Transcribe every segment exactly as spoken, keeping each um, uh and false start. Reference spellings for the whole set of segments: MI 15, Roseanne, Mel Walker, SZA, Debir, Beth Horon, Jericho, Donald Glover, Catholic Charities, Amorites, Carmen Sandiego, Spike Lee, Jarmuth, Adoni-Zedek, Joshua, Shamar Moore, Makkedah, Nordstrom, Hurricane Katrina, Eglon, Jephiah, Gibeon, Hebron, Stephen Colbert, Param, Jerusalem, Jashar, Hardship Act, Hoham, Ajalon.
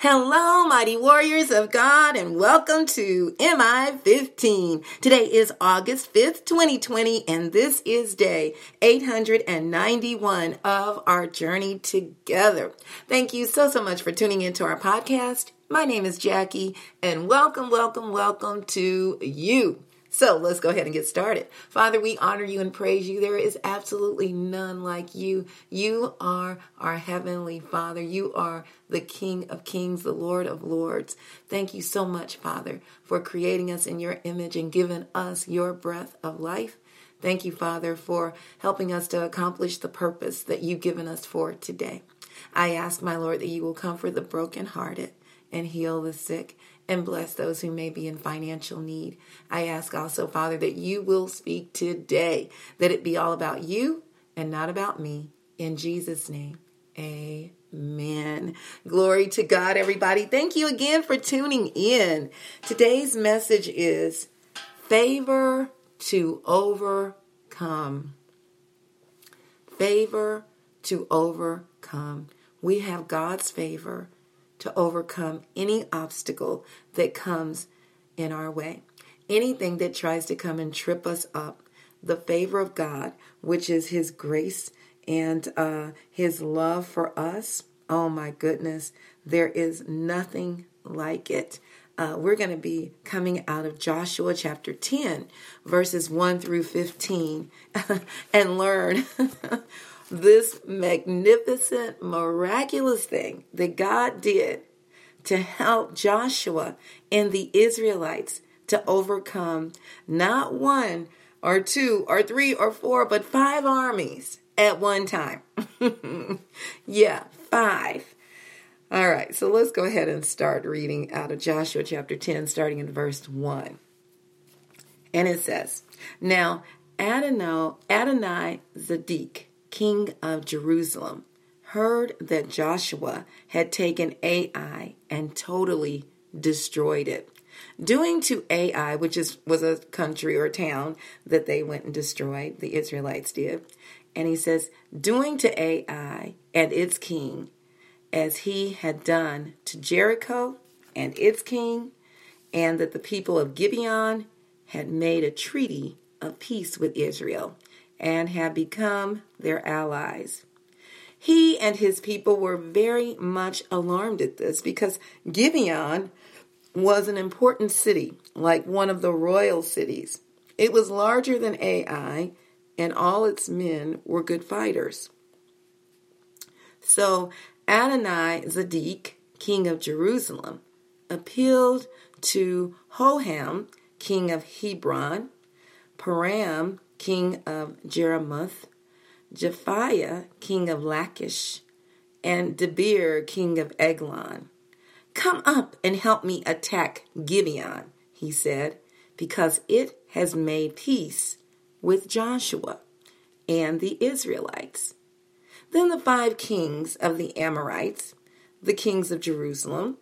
Hello, mighty warriors of God, and welcome to M I fifteen. Today is August fifth, twenty twenty, and this is day eight hundred ninety-one of our journey together. Thank you so, so much for tuning into our podcast. My name is Jackie, and welcome, welcome, welcome to you. So let's go ahead and get started. Father, we honor you and praise you. There is absolutely none like you. You are our heavenly Father. You are the King of kings, the Lord of lords. Thank you so much, Father, for creating us in your image and giving us your breath of life. Thank you, Father, for helping us to accomplish the purpose that you've given us for today. I ask, my Lord, that you will comfort the brokenhearted and heal the sick, and bless those who may be in financial need. I ask also, Father, that you will speak today, that it be all about you and not about me. In Jesus' name, amen. Glory to God, everybody. Thank you again for tuning in. Today's message is favor to overcome. Favor to overcome. We have God's favor to overcome any obstacle that comes in our way. Anything that tries to come and trip us up. The favor of God, which is his grace and uh, his love for us. Oh my goodness, there is nothing like it. Uh, we're going to be coming out of Joshua chapter ten, verses one through fifteen, and learn this magnificent, miraculous thing that God did to help Joshua and the Israelites to overcome not one or two or three or four, but five armies at one time. Yeah, five. All right, so let's go ahead and start reading out of Joshua chapter ten, starting in verse one. And it says, Now Adoni-Zedek, king of Jerusalem, heard that Joshua had taken Ai and totally destroyed it, doing to Ai, which is was a country or a town that they went and destroyed, the Israelites did. And he says, doing to Ai and its king as he had done to Jericho and its king, and that the people of Gibeon had made a treaty of peace with Israel and had become their allies. He and his people were very much alarmed at this, because Gibeon was an important city, like one of the royal cities. It was larger than Ai, and all its men were good fighters. So Adoni-Zedek, king of Jerusalem, appealed to Hoham, king of Hebron, Param, king of Jarmuth, Jephiah, king of Lachish, and Debir, king of Eglon. Come up and help me attack Gibeon, he said, because it has made peace with Joshua and the Israelites. Then the five kings of the Amorites, the kings of Jerusalem,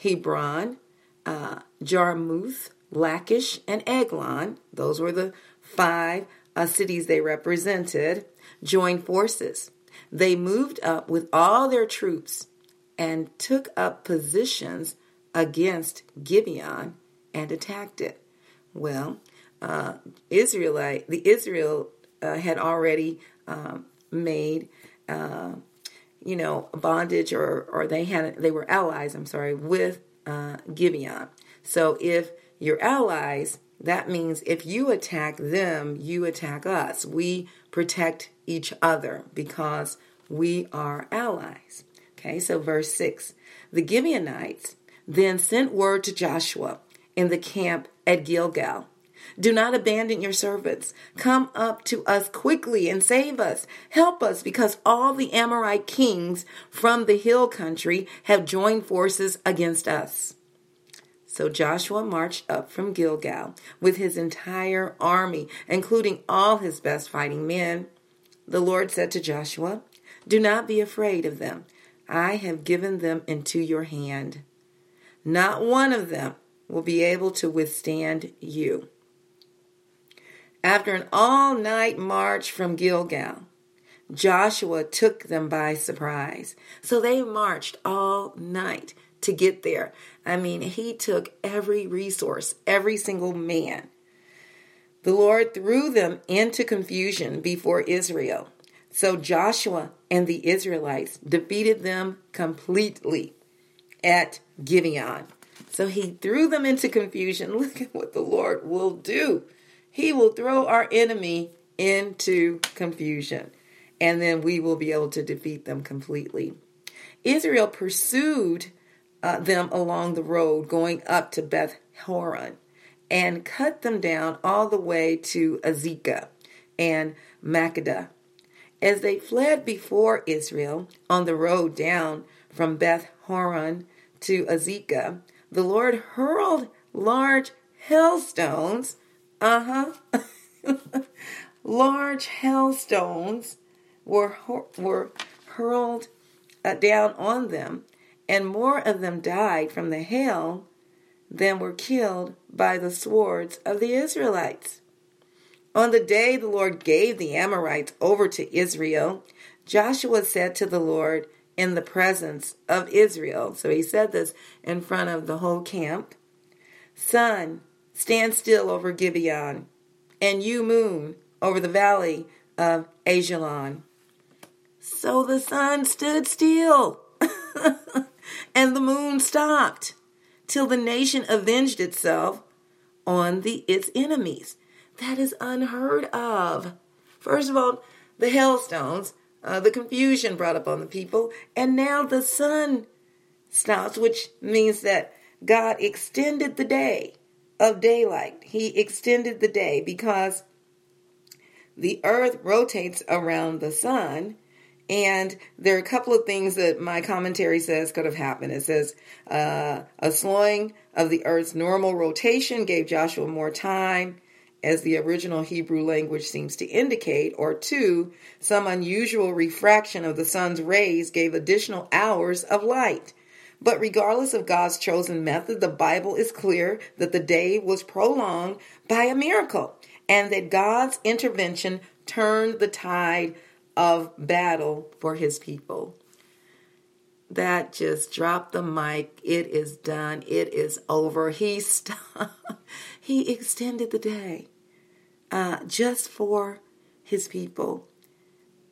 Hebron, uh, Jarmuth, Lachish, and Eglon, those were the five uh, cities they represented, joined forces. They moved up with all their troops and took up positions against Gibeon and attacked it. Well, uh, Israelite, the Israel uh, had already um, made, uh, you know, bondage, or or they had they were allies. I'm sorry, with uh, Gibeon. So if your allies, that means if you attack them, you attack us. We protect each other because we are allies. Okay, so verse six. The Gibeonites then sent word to Joshua in the camp at Gilgal. Do not abandon your servants. Come up to us quickly and save us. Help us, because all the Amorite kings from the hill country have joined forces against us. So Joshua marched up from Gilgal with his entire army, including all his best fighting men. The Lord said to Joshua, Do not be afraid of them. I have given them into your hand. Not one of them will be able to withstand you. After an all-night march from Gilgal, Joshua took them by surprise. So they marched all night to get there. I mean, he took every resource, every single man. The Lord threw them into confusion before Israel. So Joshua and the Israelites defeated them completely at Gibeon. So he threw them into confusion. Look at what the Lord will do. He will throw our enemy into confusion, and then we will be able to defeat them completely. Israel pursued uh, them along the road going up to Beth Horon and cut them down all the way to Azekah and Makkedah. As they fled before Israel on the road down from Beth Horon to Azekah, the Lord hurled large hailstones, uh-huh, large hailstones were were hurled down on them, and more of them died from the hail than were killed by the swords of the Israelites. On the day the Lord gave the Amorites over to Israel, Joshua said to the Lord in the presence of Israel, so he said this in front of the whole camp, "Sun, stand still over Gibeon, and you, moon, over the valley of Ajalon." So the sun stood still, and the moon stopped, till the nation avenged itself on the its enemies. That is unheard of. First of all, the hailstones, uh, the confusion brought upon the people, and now the sun stops, which means that God extended the day of daylight. He extended the day because the earth rotates around the sun, and there are a couple of things that my commentary says could have happened. It says uh, a slowing of the earth's normal rotation gave Joshua more time, as the original Hebrew language seems to indicate, or two, some unusual refraction of the sun's rays gave additional hours of light. But regardless of God's chosen method, the Bible is clear that the day was prolonged by a miracle, and that God's intervention turned the tide of battle for his people. That just dropped the mic. It is done. It is over. He stopped. He extended the day uh, just for his people.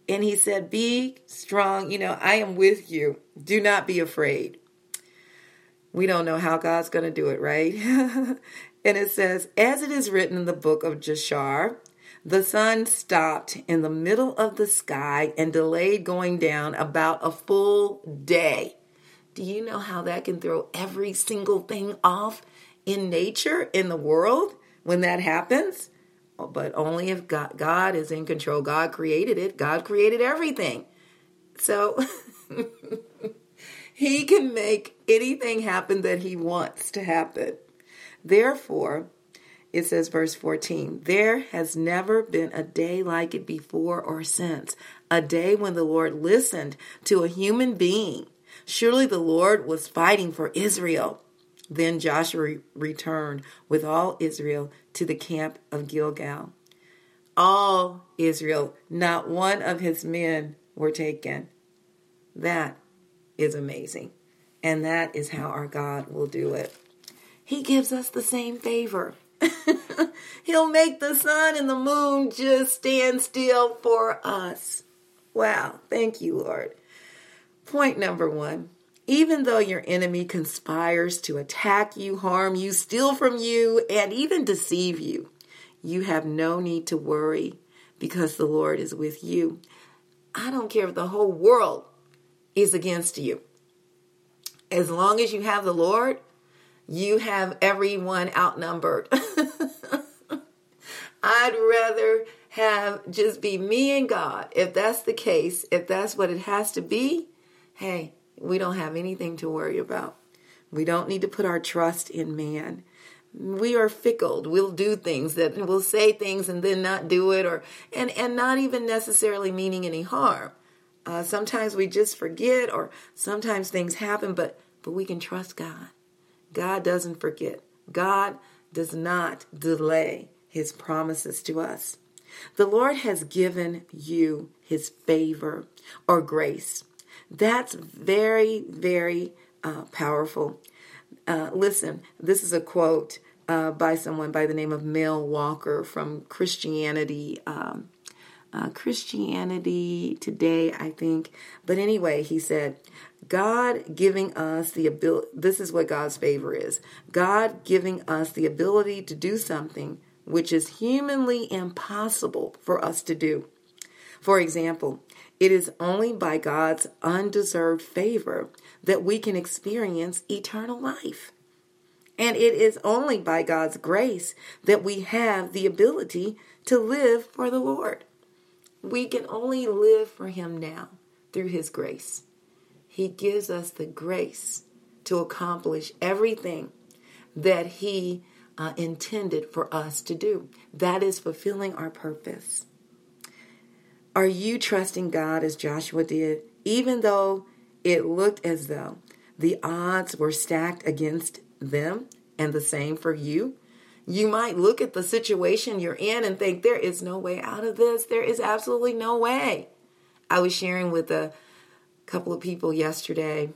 And he said, "Be strong. You know, I am with you. Do not be afraid." We don't know how God's going to do it, right? And it says, as it is written in the book of Jashar, the sun stopped in the middle of the sky and delayed going down about a full day. Do you know how that can throw every single thing off in nature, in the world, when that happens? But only if God, God is in control. God created it. God created everything. So he can make anything happen that he wants to happen. Therefore, it says, verse fourteen, there has never been a day like it before or since, a day when the Lord listened to a human being. Surely the Lord was fighting for Israel. Then Joshua returned with all Israel to the camp of Gilgal. All Israel, not one of his men were taken. That is amazing. And that is how our God will do it. He gives us the same favor. He'll make the sun and the moon just stand still for us. Wow. Thank you, Lord. Point number one. Even though your enemy conspires to attack you, harm you, steal from you, and even deceive you, you have no need to worry because the Lord is with you. I don't care if the whole world is against you. As long as you have the Lord, you have everyone outnumbered. I'd rather have just be me and God. If that's the case, if that's what it has to be, hey, we don't have anything to worry about. We don't need to put our trust in man. We are fickle. We'll do things that we'll say things and then not do it, or and, and not even necessarily meaning any harm. Uh, sometimes we just forget, or sometimes things happen, but, but we can trust God. God doesn't forget. God does not delay his promises to us. The Lord has given you his favor or grace. That's very, very uh, powerful. Uh, listen, this is a quote uh, by someone by the name of Mel Walker from Christianity, um, uh, Christianity Today, I think. But anyway, he said, God giving us the ability, this is what God's favor is, God giving us the ability to do something which is humanly impossible for us to do. For example, it is only by God's undeserved favor that we can experience eternal life. And it is only by God's grace that we have the ability to live for the Lord. We can only live for him now through his grace. He gives us the grace to accomplish everything that he uh, intended for us to do. That is fulfilling our purpose. Are you trusting God as Joshua did, even though it looked as though the odds were stacked against them, and the same for you? You might look at the situation you're in and think, there is no way out of this. There is absolutely no way. I was sharing with a couple of people yesterday,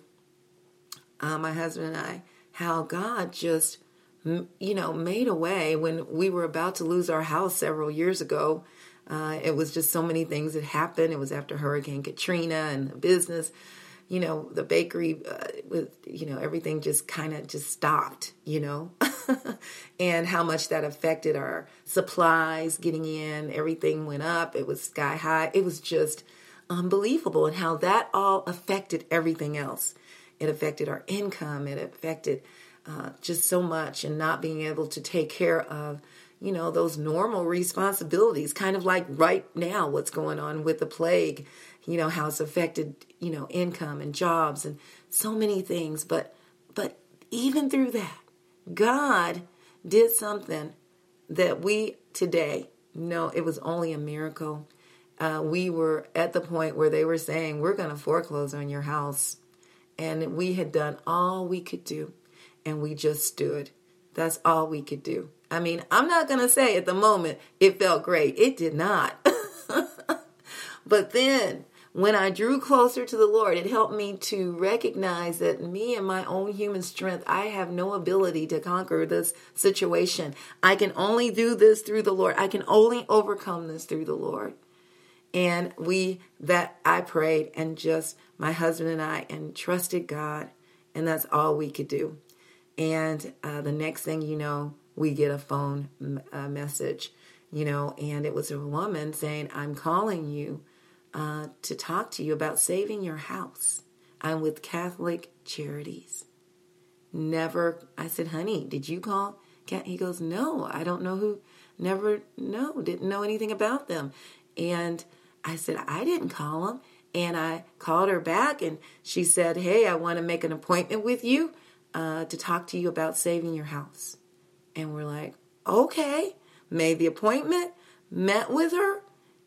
uh, my husband and I, how God just, you know, made a way when we were about to lose our house several years ago. Uh, it was just so many things that happened. It was after Hurricane Katrina and the business, you know, the bakery, uh, with, you know, everything just kind of just stopped, you know, and how much that affected our supplies getting in. Everything went up. It was sky high. It was just unbelievable, and how that all affected everything else. It affected our income. It affected uh, just so much, and not being able to take care of, you know, those normal responsibilities, kind of like right now what's going on with the plague, you know, how it's affected, you know, income and jobs and so many things. But but even through that, God did something that we today know it was only a miracle. Uh, we were at the point where they were saying, we're going to foreclose on your house. And we had done all we could do, and we just stood. That's all we could do. I mean, I'm not going to say at the moment it felt great. It did not. But then when I drew closer to the Lord, it helped me to recognize that me and my own human strength, I have no ability to conquer this situation. I can only do this through the Lord. I can only overcome this through the Lord. And we, that I prayed and just my husband and I and trusted God. And that's all we could do. And uh, the next thing you know, we get a phone uh, message, you know, and it was a woman saying, I'm calling you uh, to talk to you about saving your house. I'm with Catholic Charities. Never, I said, honey, did you call? He goes, no, I don't know who, never, no, didn't know anything about them. And I said, I didn't call them. And I called her back and she said, hey, I want to make an appointment with you uh, to talk to you about saving your house. And we're like, okay, made the appointment, met with her.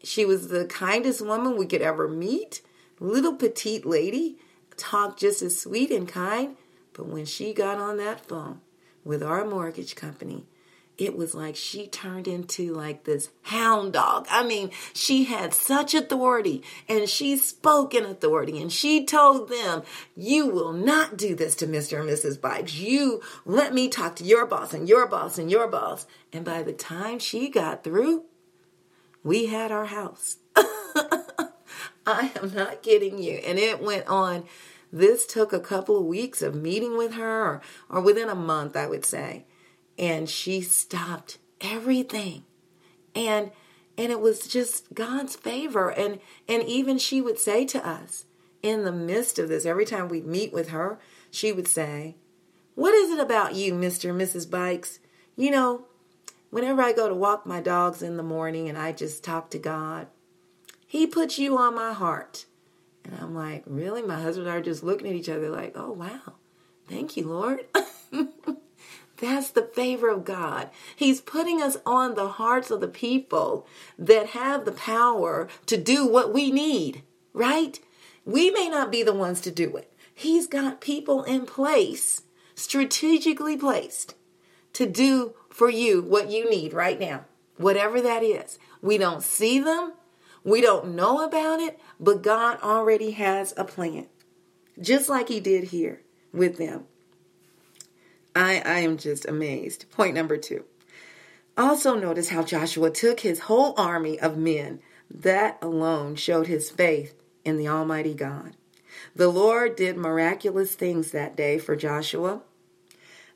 She was the kindest woman we could ever meet. Little petite lady, talked just as sweet and kind. But when she got on that phone with our mortgage company, it was like she turned into like this hound dog. I mean, she had such authority, and she spoke in authority, and she told them, you will not do this to Mister and Missus Bikes. You let me talk to your boss and your boss and your boss. And by the time she got through, we had our house. I am not kidding you. And it went on. This took a couple of weeks of meeting with her, or, or within a month, I would say. And she stopped everything. And and it was just God's favor. And, and even she would say to us in the midst of this, every time we'd meet with her, she would say, what is it about you, Mister and Missus Bikes? You know, whenever I go to walk my dogs in the morning and I just talk to God, he puts you on my heart. And I'm like, really? My husband and I are just looking at each other like, oh, wow. Thank you, Lord. That's the favor of God. He's putting us on the hearts of the people that have the power to do what we need, right? We may not be the ones to do it. He's got people in place, strategically placed, to do for you what you need right now. whatever that is. We don't see them. We don't know about it, but God already has a plan, just like he did here with them. I, I am just amazed. Point number two. Also notice how Joshua took his whole army of men. That alone showed his faith in the Almighty God. The Lord did miraculous things that day for Joshua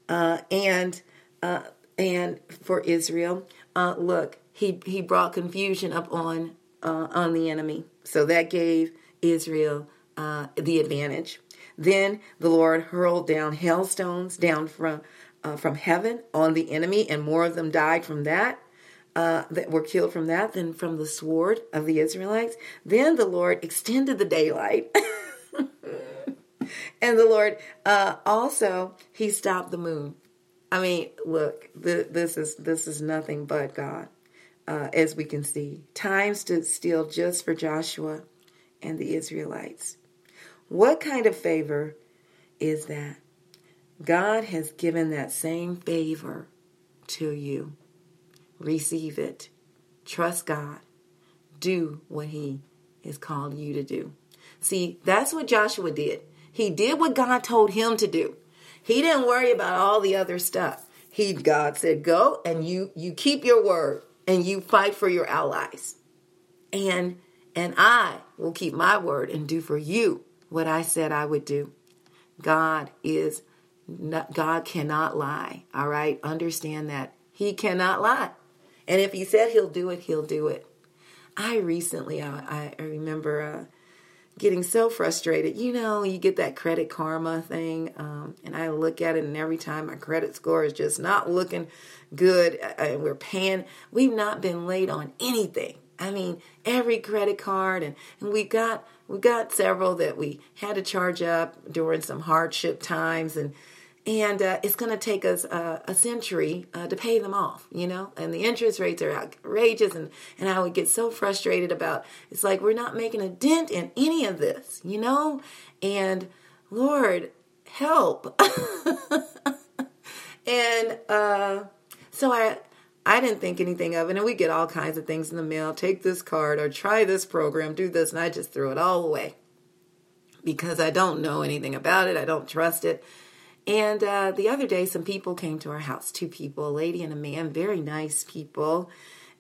uh, and uh, and for Israel. Uh, look, he, he brought confusion up on, uh, on the enemy. So that gave Israel uh, the advantage. Then the Lord hurled down hailstones down from uh, from heaven on the enemy, and more of them died from that, uh, that were killed from that than from the sword of the Israelites. Then the Lord extended the daylight. And the Lord uh, also, he stopped the moon. I mean, look, th- this is this is nothing but God, uh, as we can see. Time stood still just for Joshua and the Israelites. What kind of favor is that? God has given that same favor to you. Receive it. Trust God. Do what he has called you to do. See, that's what Joshua did. He did what God told him to do. He didn't worry about all the other stuff. He, God said, go and you, you keep your word and you fight for your allies. And, and I will keep my word and do for you what I said I would do. God is not, God cannot lie. All right. Understand that. He cannot lie. And if he said he'll do it, he'll do it. I recently, I, I remember, uh, getting so frustrated. You know, you get that credit karma thing, um, and I look at it, and every time my credit score is just not looking good, and we're paying, we've not been late on anything. I mean, every credit card, and, and we got we got several that we had to charge up during some hardship times, and and uh, it's going to take us uh, a century uh, to pay them off, you know, and the interest rates are outrageous, and, and I would get so frustrated about, it's like, we're not making a dent in any of this, you know, and Lord, help. and uh, so I, I didn't think anything of it, and we get all kinds of things in the mail, take this card, or try this program, do this, and I just threw it all away, because I don't know anything about it, I don't trust it. And uh, the other day, some people came to our house, two people, a lady and a man, very nice people.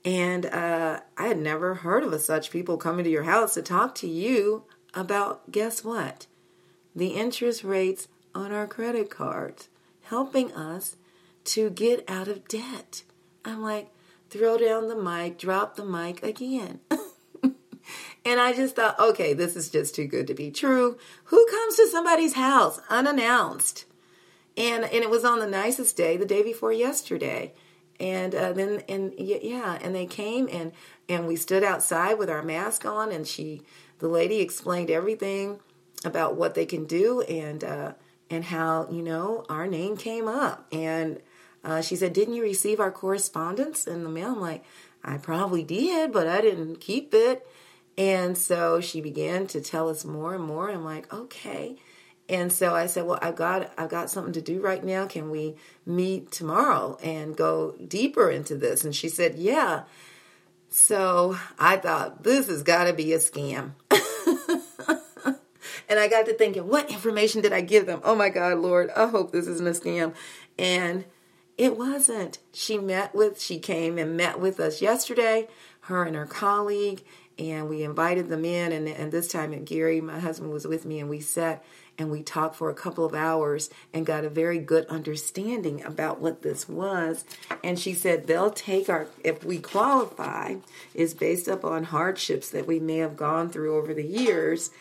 And uh, I had never heard of such people coming to your house to talk to you about, guess what? The interest rates on our credit cards, helping us to get out of debt. I'm like, throw down the mic, drop the mic again. And I just thought, okay, this is just too good to be true. Who comes to somebody's house unannounced? And and it was on the nicest day, the day before yesterday, and uh, then and yeah, and they came and and we stood outside with our mask on, and she, the lady, explained everything about what they can do and uh, and how, you know, our name came up, and uh, she said, "Didn't you receive our correspondence in the mail?" I'm like, "I probably did, but I didn't keep it," and so she began to tell us more and more. I'm like, "Okay." And so I said, well, I've got, I've got something to do right now. Can we meet tomorrow and go deeper into this? And she said, yeah. So I thought, this has got to be a scam. And I got to thinking, what information did I give them? Oh, my God, Lord, I hope this isn't a scam. And it wasn't. She met with, she came and met with us yesterday, her and her colleague. And we invited them in, and, and this time at Gary, my husband was with me, and we sat and we talked for a couple of hours and got a very good understanding about what this was. And she said they'll take our, if we qualify, is based up on hardships that we may have gone through over the years,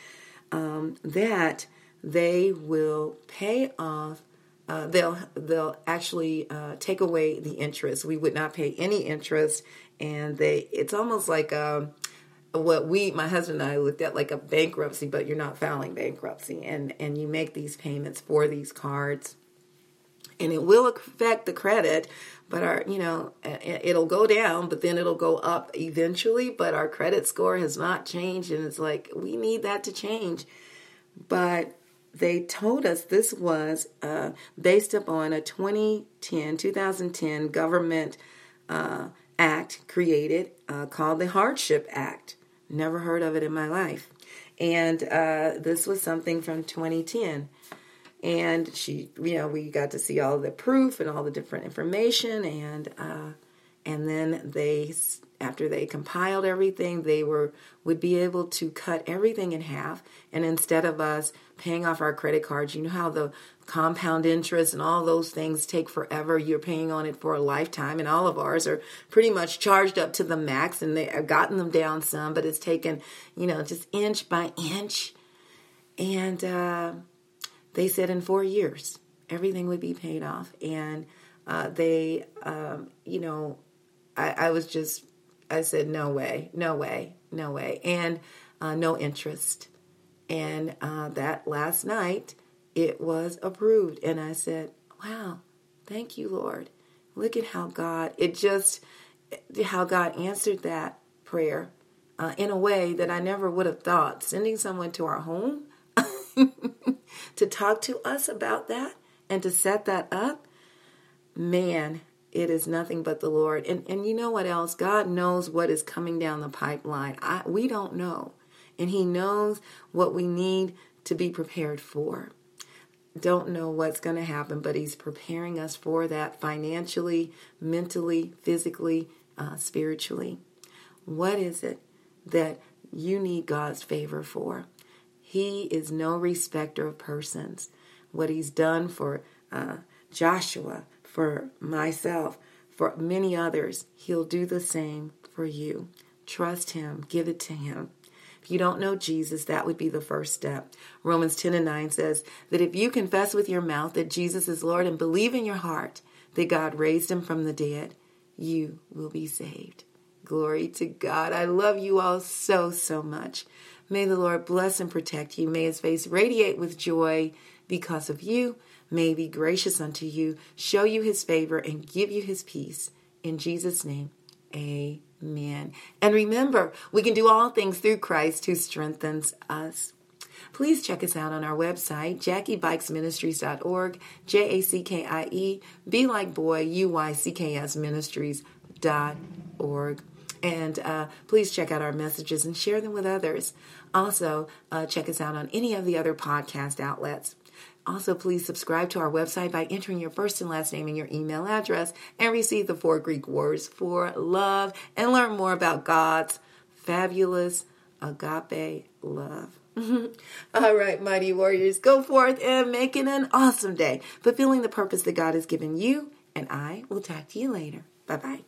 um, that they will pay off. Uh, they'll they'll actually uh, take away the interest. We would not pay any interest, and they. It's almost like a. What we, my husband and I looked at like a bankruptcy, but you're not filing bankruptcy, and, and you make these payments for these cards, and it will affect the credit, but our, you know, it'll go down, but then it'll go up eventually, but our credit score has not changed, and it's like, we need that to change. But they told us this was uh, based upon a twenty ten, twenty ten government uh, act created uh, called the Hardship Act. Never heard of it in my life. And uh, this was something from twenty ten. And she, you know, we got to see all the proof and all the different information. And uh, and then they, after they compiled everything, they were would be able to cut everything in half. And instead of us paying off our credit cards, you know how the compound interest and all those things take forever. You're paying on it for a lifetime, and all of ours are pretty much charged up to the max, and they've gotten them down some, but it's taken, you know, just inch by inch. And uh, they said in four years, everything would be paid off. And uh, they, um, you know, I, I was just, I said, no way, no way, no way. And uh, no interest. And uh, that last night, it was approved. And I said, wow, thank you, Lord. Look at how God, it just, how God answered that prayer uh, in a way that I never would have thought. Sending someone to our home to talk to us about that and to set that up, man, it is nothing but the Lord. And and you know what else? God knows what is coming down the pipeline. I, we don't know. And He knows what we need to be prepared for. Don't know what's going to happen, but He's preparing us for that financially, mentally, physically, uh, spiritually. What is it that you need God's favor for? He is no respecter of persons. What He's done for uh, Joshua, for myself, for many others, He'll do the same for you. Trust Him. Give it to Him. If you don't know Jesus, that would be the first step. Romans ten and nine says that if you confess with your mouth that Jesus is Lord and believe in your heart that God raised Him from the dead, you will be saved. Glory to God. I love you all so, so much. May the Lord bless and protect you. May His face radiate with joy because of you. May He be gracious unto you, show you His favor, and give you His peace. In Jesus' name, amen. Amen. And remember, we can do all things through Christ who strengthens us. Please check us out on our website, jackie bikes ministries dot org, J A C K I E, B like boy, U Y C K S ministries dot org. And uh, please check out our messages and share them with others. Also, uh, check us out on any of the other podcast outlets. Also, please subscribe to our website by entering your first and last name and your email address and receive the four Greek words for love and learn more about God's fabulous agape love. All right, mighty warriors, go forth and make it an awesome day, fulfilling the purpose that God has given you, and I will talk to you later. Bye-bye.